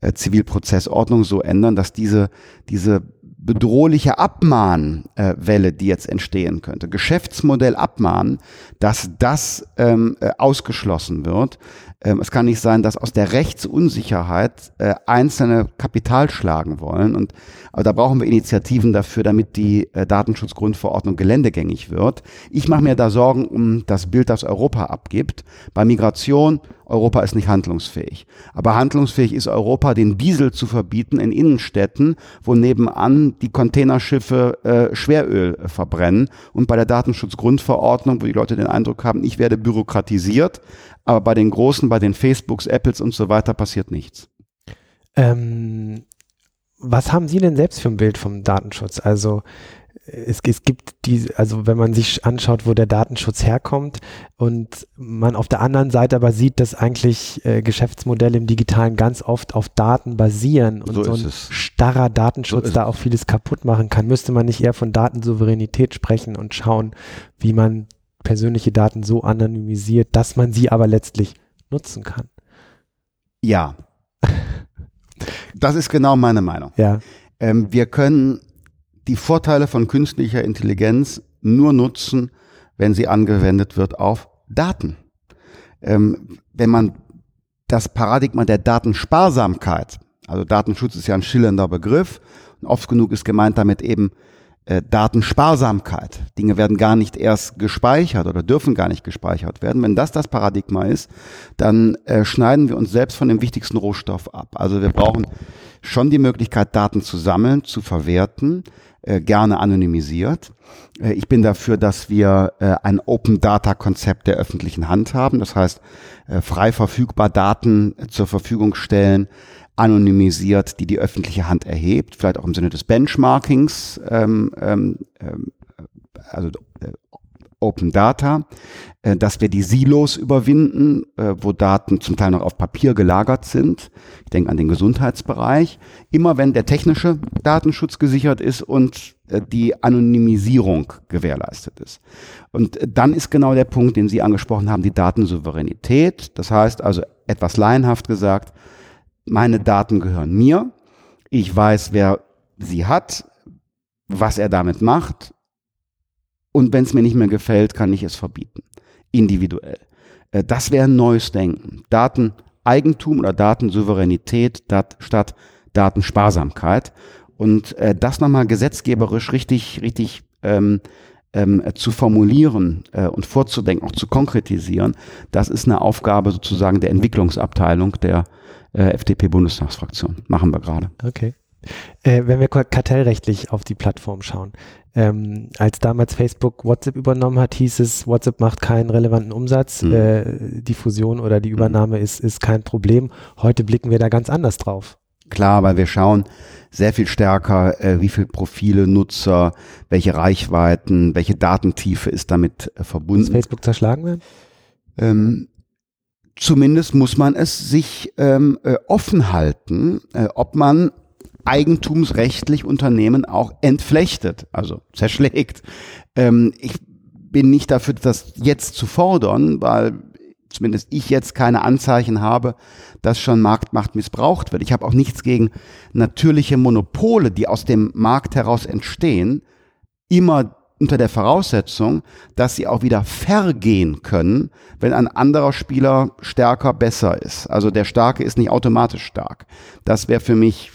äh, Zivilprozessordnung so ändern, dass diese diese bedrohliche Abmahnwelle, die jetzt entstehen könnte, Geschäftsmodell Abmahnen, dass das ähm, ausgeschlossen wird. Ähm, es kann nicht sein, dass aus der Rechtsunsicherheit äh, einzelne Kapital schlagen wollen. Und aber da brauchen wir Initiativen dafür, damit die äh, Datenschutzgrundverordnung geländegängig wird. Ich mache mir da Sorgen um das Bild, das Europa abgibt. Bei Migration, Europa ist nicht handlungsfähig. Aber handlungsfähig ist Europa, den Diesel zu verbieten in Innenstädten, wo nebenan die Containerschiffe äh, Schweröl äh, verbrennen. Und bei der Datenschutzgrundverordnung, wo die Leute den Eindruck haben, ich werde bürokratisiert, aber bei den Großen, bei den Facebooks, Apples und so weiter passiert nichts. Ähm, was haben Sie denn selbst für ein Bild vom Datenschutz? Also Es, es gibt diese, also wenn man sich anschaut, wo der Datenschutz herkommt und man auf der anderen Seite aber sieht, dass eigentlich äh, Geschäftsmodelle im Digitalen ganz oft auf Daten basieren und so, so ein es. starrer Datenschutz so da auch vieles kaputt machen kann, müsste man nicht eher von Datensouveränität sprechen und schauen, wie man persönliche Daten so anonymisiert, dass man sie aber letztlich nutzen kann? Ja, das ist genau meine Meinung. Ja. Ähm, wir können die Vorteile von künstlicher Intelligenz nur nutzen, wenn sie angewendet wird auf Daten. Ähm, wenn man das Paradigma der Datensparsamkeit, also Datenschutz ist ja ein schillernder Begriff, und oft genug ist gemeint damit eben äh, Datensparsamkeit. Dinge werden gar nicht erst gespeichert oder dürfen gar nicht gespeichert werden. Wenn das das Paradigma ist, dann äh, schneiden wir uns selbst von dem wichtigsten Rohstoff ab. Also wir brauchen schon die Möglichkeit, Daten zu sammeln, zu verwerten, äh, gerne anonymisiert. Äh, ich bin dafür, dass wir äh, ein Open-Data-Konzept der öffentlichen Hand haben. Das heißt, äh, frei verfügbar Daten äh, zur Verfügung stellen, anonymisiert, die die öffentliche Hand erhebt. Vielleicht auch im Sinne des Benchmarkings, ähm, ähm, also äh, Open Data, dass wir die Silos überwinden, wo Daten zum Teil noch auf Papier gelagert sind. Ich denke an den Gesundheitsbereich. Immer wenn der technische Datenschutz gesichert ist und die Anonymisierung gewährleistet ist. Und dann ist genau der Punkt, den Sie angesprochen haben, die Datensouveränität. Das heißt also, etwas laienhaft gesagt, meine Daten gehören mir. Ich weiß, wer sie hat, was er damit macht. Und wenn es mir nicht mehr gefällt, kann ich es verbieten. Individuell. Das wäre ein neues Denken. Dateneigentum oder Datensouveränität statt Datensparsamkeit. Und das nochmal gesetzgeberisch richtig, richtig ähm, ähm, zu formulieren äh, und vorzudenken, auch zu konkretisieren, das ist eine Aufgabe sozusagen der Entwicklungsabteilung der äh, F D P-Bundestagsfraktion. Machen wir gerade. Okay. Äh, wenn wir kartellrechtlich auf die Plattform schauen, ähm, als damals Facebook WhatsApp übernommen hat, hieß es, WhatsApp macht keinen relevanten Umsatz, mhm. äh, die Fusion oder die Übernahme mhm. ist, ist kein Problem. Heute blicken wir da ganz anders drauf. Klar, weil wir schauen sehr viel stärker, äh, wie viele Profile, Nutzer, welche Reichweiten, welche Datentiefe ist damit äh, verbunden. Muss Facebook zerschlagen werden? Ähm, zumindest muss man es sich ähm, äh, offen halten, äh, ob man eigentumsrechtlich Unternehmen auch entflechtet, also zerschlägt. Ähm, ich bin nicht dafür, das jetzt zu fordern, weil zumindest ich jetzt keine Anzeichen habe, dass schon Marktmacht missbraucht wird. Ich habe auch nichts gegen natürliche Monopole, die aus dem Markt heraus entstehen, immer unter der Voraussetzung, dass sie auch wieder vergehen können, wenn ein anderer Spieler stärker besser ist. Also der Starke ist nicht automatisch stark. Das wäre für mich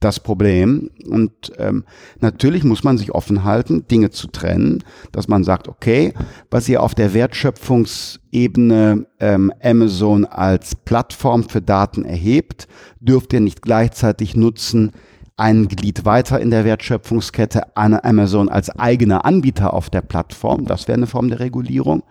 das Problem. Und ähm, natürlich muss man sich offen halten, Dinge zu trennen, dass man sagt, okay, was ihr auf der Wertschöpfungsebene ähm, Amazon als Plattform für Daten erhebt, dürft ihr nicht gleichzeitig nutzen, ein Glied weiter in der Wertschöpfungskette an Amazon als eigener Anbieter auf der Plattform. Das wäre eine Form der Regulierung.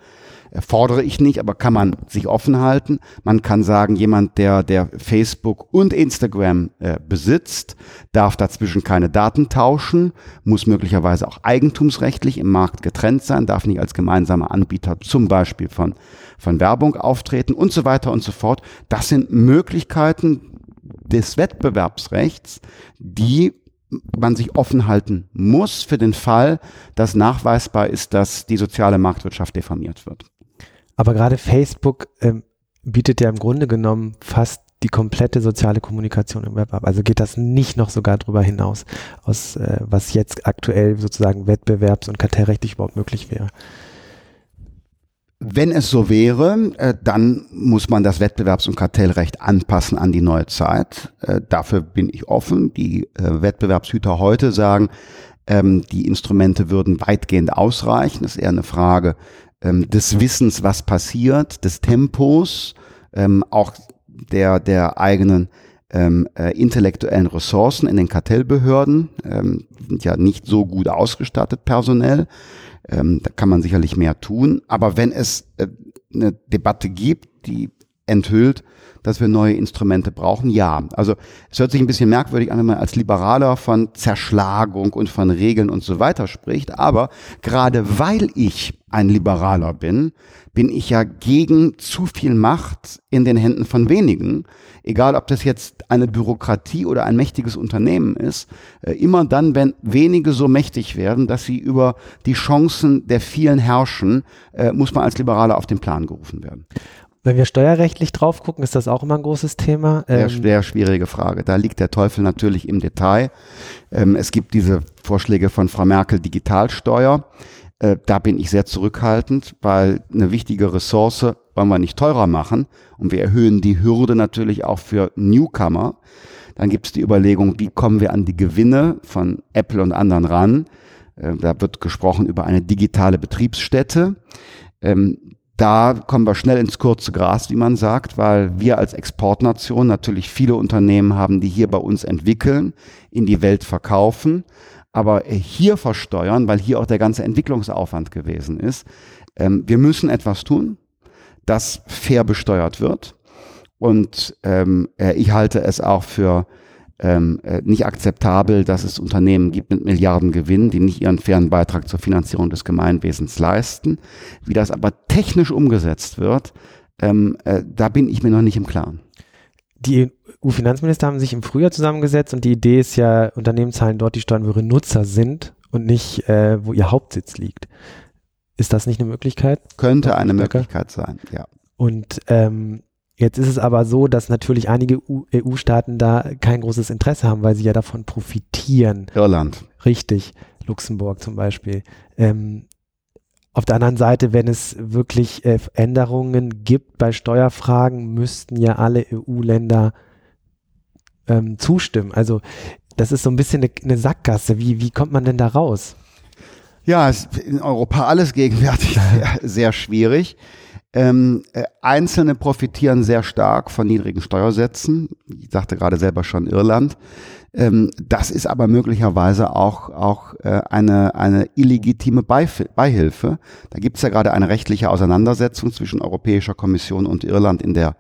Fordere ich nicht, aber kann man sich offen halten. Man kann sagen, jemand, der, der Facebook und Instagram äh, besitzt, darf dazwischen keine Daten tauschen, muss möglicherweise auch eigentumsrechtlich im Markt getrennt sein, darf nicht als gemeinsamer Anbieter zum Beispiel von, von Werbung auftreten und so weiter und so fort. Das sind Möglichkeiten des Wettbewerbsrechts, die man sich offen halten muss für den Fall, dass nachweisbar ist, dass die soziale Marktwirtschaft diffamiert wird. Aber gerade Facebook ähm, bietet ja im Grunde genommen fast die komplette soziale Kommunikation im Web ab. Also geht das nicht noch sogar darüber hinaus, aus äh, was jetzt aktuell sozusagen wettbewerbs- und kartellrechtlich überhaupt möglich wäre? Wenn es so wäre, äh, dann muss man das Wettbewerbs- und Kartellrecht anpassen an die neue Zeit. Äh, dafür bin ich offen. Die äh, Wettbewerbshüter heute sagen, ähm, die Instrumente würden weitgehend ausreichen. Das ist eher eine Frage ähm, des Wissens, was passiert, des Tempos, ähm, auch der, der eigenen ähm, äh, intellektuellen Ressourcen in den Kartellbehörden. Ähm, sind ja nicht so gut ausgestattet personell. Ähm, da kann man sicherlich mehr tun. Aber wenn es äh, eine Debatte gibt, die enthüllt, dass wir neue Instrumente brauchen, ja. Also es hört sich ein bisschen merkwürdig an, wenn man als Liberaler von Zerschlagung und von Regeln und so weiter spricht. Aber gerade weil ich ein Liberaler bin, bin ich ja gegen zu viel Macht in den Händen von wenigen. Egal, ob das jetzt eine Bürokratie oder ein mächtiges Unternehmen ist. Äh, immer dann, wenn wenige so mächtig werden, dass sie über die Chancen der vielen herrschen, äh, muss man als Liberaler auf den Plan gerufen werden. Wenn wir steuerrechtlich drauf gucken, ist das auch immer ein großes Thema? Sehr, sehr schwierige Frage. Da liegt der Teufel natürlich im Detail. Es gibt diese Vorschläge von Frau Merkel, Digitalsteuer. Da bin ich sehr zurückhaltend, weil eine wichtige Ressource wollen wir nicht teurer machen. Und wir erhöhen die Hürde natürlich auch für Newcomer. Dann gibt es die Überlegung, wie kommen wir an die Gewinne von Apple und anderen ran. Da wird gesprochen über eine digitale Betriebsstätte. Da kommen wir schnell ins kurze Gras, wie man sagt, weil wir als Exportnation natürlich viele Unternehmen haben, die hier bei uns entwickeln, in die Welt verkaufen, aber hier versteuern, weil hier auch der ganze Entwicklungsaufwand gewesen ist. Ähm, wir müssen etwas tun, das fair besteuert wird. Und ähm, ich halte es auch für ähm, äh, nicht akzeptabel, dass es Unternehmen gibt mit Milliardengewinn, die nicht ihren fairen Beitrag zur Finanzierung des Gemeinwesens leisten. Wie das aber technisch umgesetzt wird, ähm, äh, da bin ich mir noch nicht im Klaren. Die E U-Finanzminister haben sich im Frühjahr zusammengesetzt und die Idee ist ja, Unternehmen zahlen dort die Steuern, wo ihre Nutzer sind und nicht, äh, wo ihr Hauptsitz liegt. Ist das nicht eine Möglichkeit? Könnte eine Möglichkeit sein, ja. Und ähm, jetzt ist es aber so, dass natürlich einige E U-Staaten da kein großes Interesse haben, weil sie ja davon profitieren. Irland. Richtig, Luxemburg zum Beispiel. Ähm, auf der anderen Seite, wenn es wirklich äh, Änderungen gibt bei Steuerfragen, müssten ja alle E U-Länder ähm, zustimmen. Also das ist so ein bisschen eine, eine Sackgasse. Wie, wie kommt man denn da raus? Ja, es ist in Europa alles gegenwärtig sehr, sehr schwierig. Ähm, äh, Einzelne profitieren sehr stark von niedrigen Steuersätzen. Ich sagte gerade selber schon Irland. Ähm, das ist aber möglicherweise auch, auch äh, eine, eine illegitime Beif- Beihilfe. Da gibt es ja gerade eine rechtliche Auseinandersetzung zwischen Europäischer Kommission und Irland in der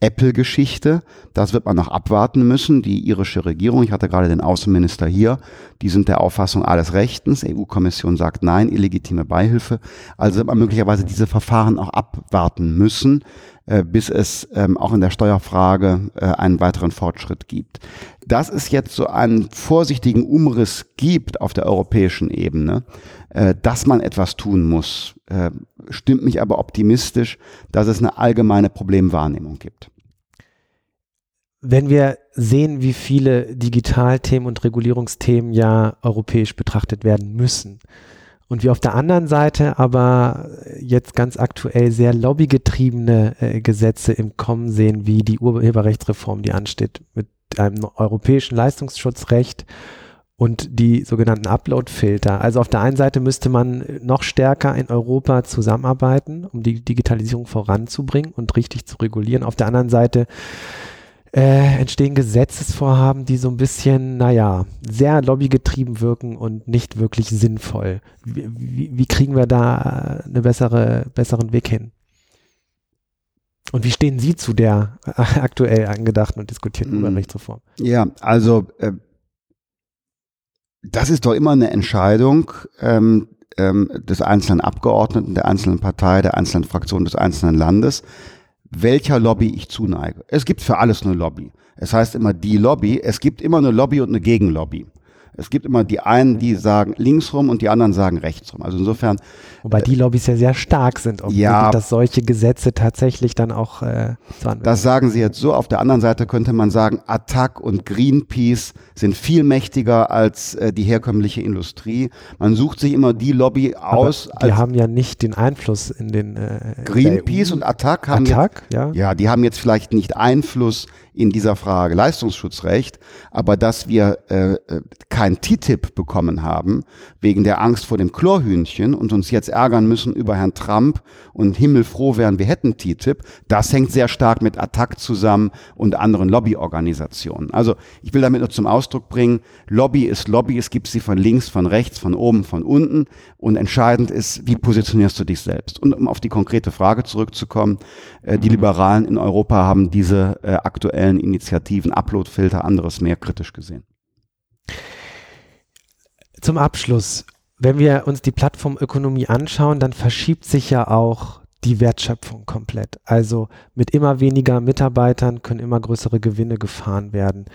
Apple-Geschichte. Das wird man noch abwarten müssen. Die irische Regierung, ich hatte gerade den Außenminister hier, die sind der Auffassung alles rechtens. E U-Kommission sagt nein, illegitime Beihilfe. Also wird man möglicherweise diese Verfahren auch abwarten müssen, äh, bis es ähm, auch in der Steuerfrage äh, einen weiteren Fortschritt gibt. Dass es jetzt so einen vorsichtigen Umriss gibt auf der europäischen Ebene, äh, dass man etwas tun muss, äh, stimmt mich aber optimistisch, dass es eine allgemeine Problemwahrnehmung gibt. Wenn wir sehen, wie viele Digitalthemen und Regulierungsthemen ja europäisch betrachtet werden müssen und wie auf der anderen Seite aber jetzt ganz aktuell sehr lobbygetriebene äh, Gesetze im Kommen sehen, wie die Urheberrechtsreform, die ansteht, mit einem europäischen Leistungsschutzrecht und die sogenannten Upload-Filter. Also auf der einen Seite müsste man noch stärker in Europa zusammenarbeiten, um die Digitalisierung voranzubringen und richtig zu regulieren. Auf der anderen Seite äh, entstehen Gesetzesvorhaben, die so ein bisschen, naja, sehr lobbygetrieben wirken und nicht wirklich sinnvoll. Wie, wie, wie kriegen wir da einen bessere, besseren Weg hin? Und wie stehen Sie zu der aktuell angedachten und diskutierten Urheberrechtsreform? Ja, also äh das ist doch immer eine Entscheidung ähm, ähm, des einzelnen Abgeordneten, der einzelnen Partei, der einzelnen Fraktion, des einzelnen Landes, welcher Lobby ich zuneige. Es gibt für alles eine Lobby. Es heißt immer die Lobby. Es gibt immer eine Lobby und eine Gegenlobby. Es gibt immer die einen, die sagen linksrum und die anderen sagen rechtsrum. Also insofern. Wobei die Lobbys ja sehr stark sind, ob ja, dass solche Gesetze tatsächlich dann auch äh, zu anwenden. Das sagen sie jetzt so. Auf der anderen Seite könnte man sagen, Attac und Greenpeace sind viel mächtiger als äh, die herkömmliche Industrie. Man sucht sich immer die Lobby aus. Aber die haben ja nicht den Einfluss in den äh, Greenpeace und Attac haben Attac, jetzt, ja. ja, die haben jetzt vielleicht nicht Einfluss in dieser Frage Leistungsschutzrecht, aber dass wir äh, kein T T I P bekommen haben, wegen der Angst vor dem Chlorhühnchen und uns jetzt ärgern müssen über Herrn Trump und himmelfroh wären, wir hätten T T I P, das hängt sehr stark mit Attac zusammen und anderen Lobbyorganisationen. Also ich will damit nur zum Ausdruck bringen, Lobby ist Lobby, es gibt sie von links, von rechts, von oben, von unten und entscheidend ist, wie positionierst du dich selbst? Und um auf die konkrete Frage zurückzukommen, äh, die Liberalen in Europa haben diese äh, aktuellen Initiativen, Uploadfilter, anderes mehr kritisch gesehen. Zum Abschluss, wenn wir uns die Plattformökonomie anschauen, dann verschiebt sich ja auch die Wertschöpfung komplett. Also mit immer weniger Mitarbeitern können immer größere Gewinne gefahren werden.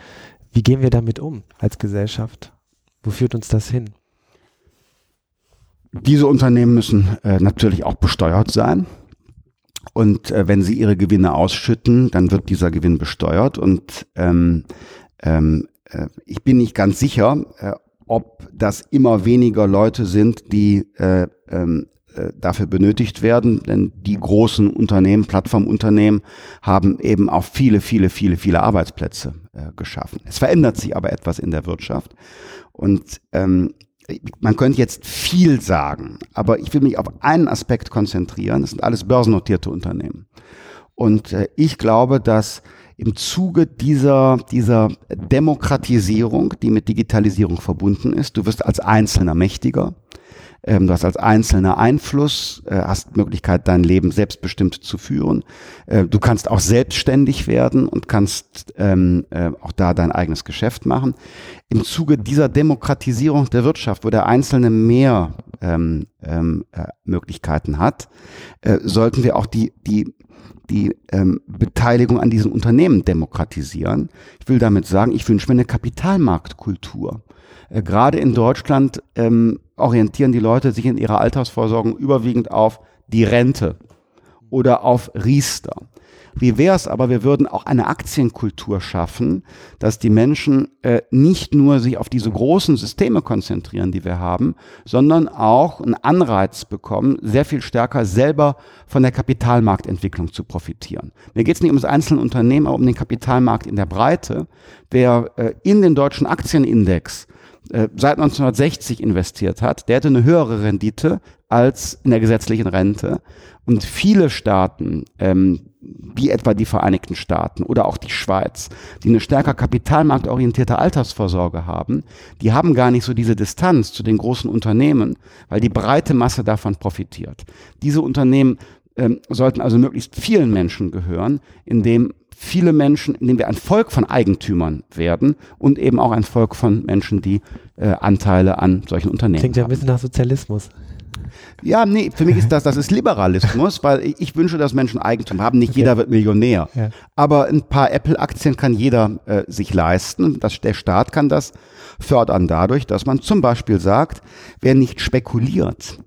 Wie gehen wir damit um als Gesellschaft? Wo führt uns das hin? Diese Unternehmen müssen äh, natürlich auch besteuert sein. Und äh, wenn sie ihre Gewinne ausschütten, dann wird dieser Gewinn besteuert. Und ähm, ähm, äh, ich bin nicht ganz sicher, äh, ob das immer weniger Leute sind, die äh, ähm, äh, dafür benötigt werden. Denn die großen Unternehmen, Plattformunternehmen, haben eben auch viele, viele, viele, viele Arbeitsplätze äh, geschaffen. Es verändert sich aber etwas in der Wirtschaft. Und ähm, man könnte jetzt viel sagen, aber ich will mich auf einen Aspekt konzentrieren. Das sind alles börsennotierte Unternehmen. Und äh, ich glaube, dass im Zuge dieser, dieser Demokratisierung, die mit Digitalisierung verbunden ist, du wirst als Einzelner mächtiger. Ähm, du hast als Einzelner Einfluss, äh, hast Möglichkeit, dein Leben selbstbestimmt zu führen. Äh, du kannst auch selbstständig werden und kannst ähm, äh, auch da dein eigenes Geschäft machen. Im Zuge dieser Demokratisierung der Wirtschaft, wo der Einzelne mehr ähm, ähm, äh, Möglichkeiten hat, äh, sollten wir auch die die die ähm, Beteiligung an diesen Unternehmen demokratisieren. Ich will damit sagen, ich wünsche mir eine Kapitalmarktkultur. Äh, gerade in Deutschland ähm, orientieren die Leute sich in ihrer Altersvorsorge überwiegend auf die Rente oder auf Riester. Wie wäre es aber, wir würden auch eine Aktienkultur schaffen, dass die Menschen äh, nicht nur sich auf diese großen Systeme konzentrieren, die wir haben, sondern auch einen Anreiz bekommen, sehr viel stärker selber von der Kapitalmarktentwicklung zu profitieren. Mir geht es nicht um das einzelne Unternehmen, aber um den Kapitalmarkt in der Breite, der äh, in den deutschen Aktienindex äh, seit neunzehnhundertsechzig investiert hat, der hätte eine höhere Rendite als in der gesetzlichen Rente. Und viele Staaten, ähm, wie etwa die Vereinigten Staaten oder auch die Schweiz, die eine stärker kapitalmarktorientierte Altersvorsorge haben, die haben gar nicht so diese Distanz zu den großen Unternehmen, weil die breite Masse davon profitiert. Diese Unternehmen ähm, sollten also möglichst vielen Menschen gehören, indem viele Menschen, indem wir ein Volk von Eigentümern werden und eben auch ein Volk von Menschen, die äh, Anteile an solchen Unternehmen haben. Klingt ja ein bisschen nach Sozialismus. Ja, nee, für mich ist das, das ist Liberalismus, weil ich wünsche, dass Menschen Eigentum haben. Nicht okay. Jeder wird Millionär. Ja. Aber ein paar Apple-Aktien kann jeder äh, sich leisten. Das, der Staat kann das fördern dadurch, dass man zum Beispiel sagt, wer nicht spekuliert,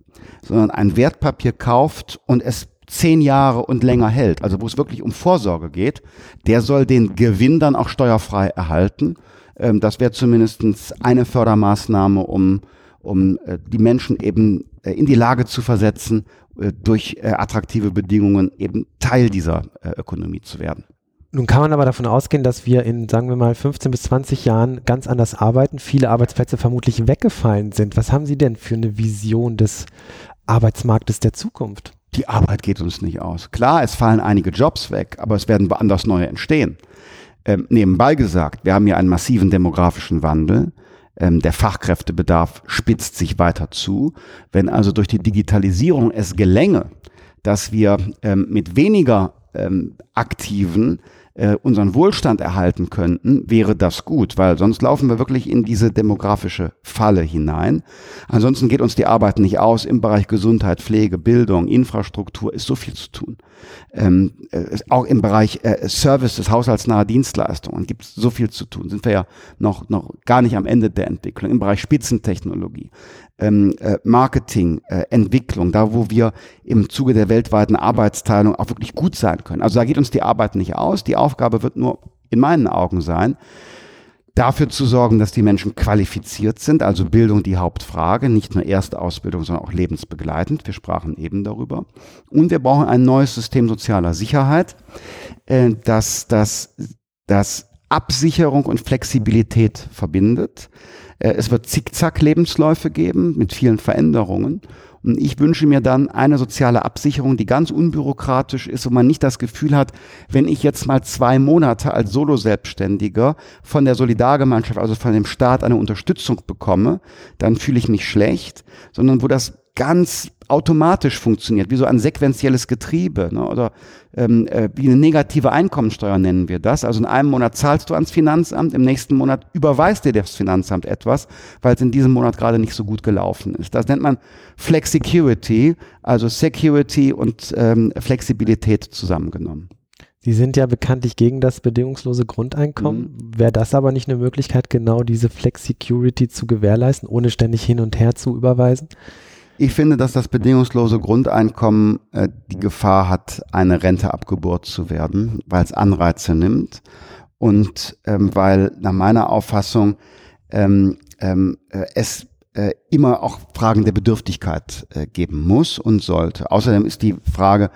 sondern ein Wertpapier kauft und es zehn Jahre und länger hält, also wo es wirklich um Vorsorge geht, der soll den Gewinn dann auch steuerfrei erhalten. Ähm, das wäre zumindest eine Fördermaßnahme, um, um äh, die Menschen eben in die Lage zu versetzen, durch attraktive Bedingungen eben Teil dieser Ökonomie zu werden. Nun kann man aber davon ausgehen, dass wir in, sagen wir mal, fünfzehn bis zwanzig Jahren ganz anders arbeiten, viele Arbeitsplätze vermutlich weggefallen sind. Was haben Sie denn für eine Vision des Arbeitsmarktes der Zukunft? Die Arbeit geht uns nicht aus. Klar, es fallen einige Jobs weg, aber es werden woanders neue entstehen. Ähm, nebenbei gesagt, wir haben hier einen massiven demografischen Wandel. Der Fachkräftebedarf spitzt sich weiter zu. Wenn also durch die Digitalisierung es gelänge, dass wir ähm, mit weniger ähm, Aktiven äh, unseren Wohlstand erhalten könnten, wäre das gut, weil sonst laufen wir wirklich in diese demografische Falle hinein. Ansonsten geht uns die Arbeit nicht aus. Im Bereich Gesundheit, Pflege, Bildung, Infrastruktur ist so viel zu tun. Ähm, äh, auch im Bereich äh, Services, haushaltsnahe Dienstleistungen gibt es so viel zu tun. Sind wir ja noch, noch gar nicht am Ende der Entwicklung. Im Bereich Spitzentechnologie, ähm, äh, Marketing, äh, Entwicklung, da wo wir im Zuge der weltweiten Arbeitsteilung auch wirklich gut sein können. Also da geht uns die Arbeit nicht aus. Die Aufgabe wird nur in meinen Augen sein, dafür zu sorgen, dass die Menschen qualifiziert sind, also Bildung die Hauptfrage, nicht nur Erstausbildung, sondern auch lebensbegleitend. Wir sprachen eben darüber. Und wir brauchen ein neues System sozialer Sicherheit, äh, das, das, das Absicherung und Flexibilität verbindet. Äh, es wird Zickzack-Lebensläufe geben mit vielen Veränderungen. Und ich wünsche mir dann eine soziale Absicherung, die ganz unbürokratisch ist, wo man nicht das Gefühl hat, wenn ich jetzt mal zwei Monate als Solo-Selbstständiger von der Solidargemeinschaft, also von dem Staat, eine Unterstützung bekomme, dann fühle ich mich schlecht, sondern wo das ganz automatisch funktioniert, wie so ein sequenzielles Getriebe, ne? Oder ähm, äh, wie eine negative Einkommensteuer nennen wir das. Also in einem Monat zahlst du ans Finanzamt, im nächsten Monat überweist dir das Finanzamt etwas, weil es in diesem Monat gerade nicht so gut gelaufen ist. Das nennt man Flexicurity, also Security und ähm, Flexibilität zusammengenommen. Sie sind ja bekanntlich gegen das bedingungslose Grundeinkommen. Mhm. Wäre das aber nicht eine Möglichkeit, genau diese Flexicurity zu gewährleisten, ohne ständig hin und her zu überweisen? Ich finde, dass das bedingungslose Grundeinkommen äh, die Gefahr hat, eine Rente ab Geburt zu werden, weil es Anreize nimmt und ähm, weil nach meiner Auffassung ähm, ähm, äh, es äh, immer auch Fragen der Bedürftigkeit äh, geben muss und sollte. Außerdem ist die Frage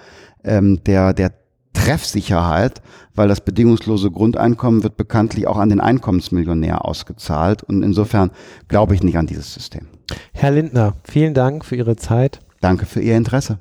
ähm, der, der Treffsicherheit, weil das bedingungslose Grundeinkommen wird bekanntlich auch an den Einkommensmillionär ausgezahlt und insofern glaube ich nicht an dieses System. Herr Lindner, vielen Dank für Ihre Zeit. Danke für Ihr Interesse.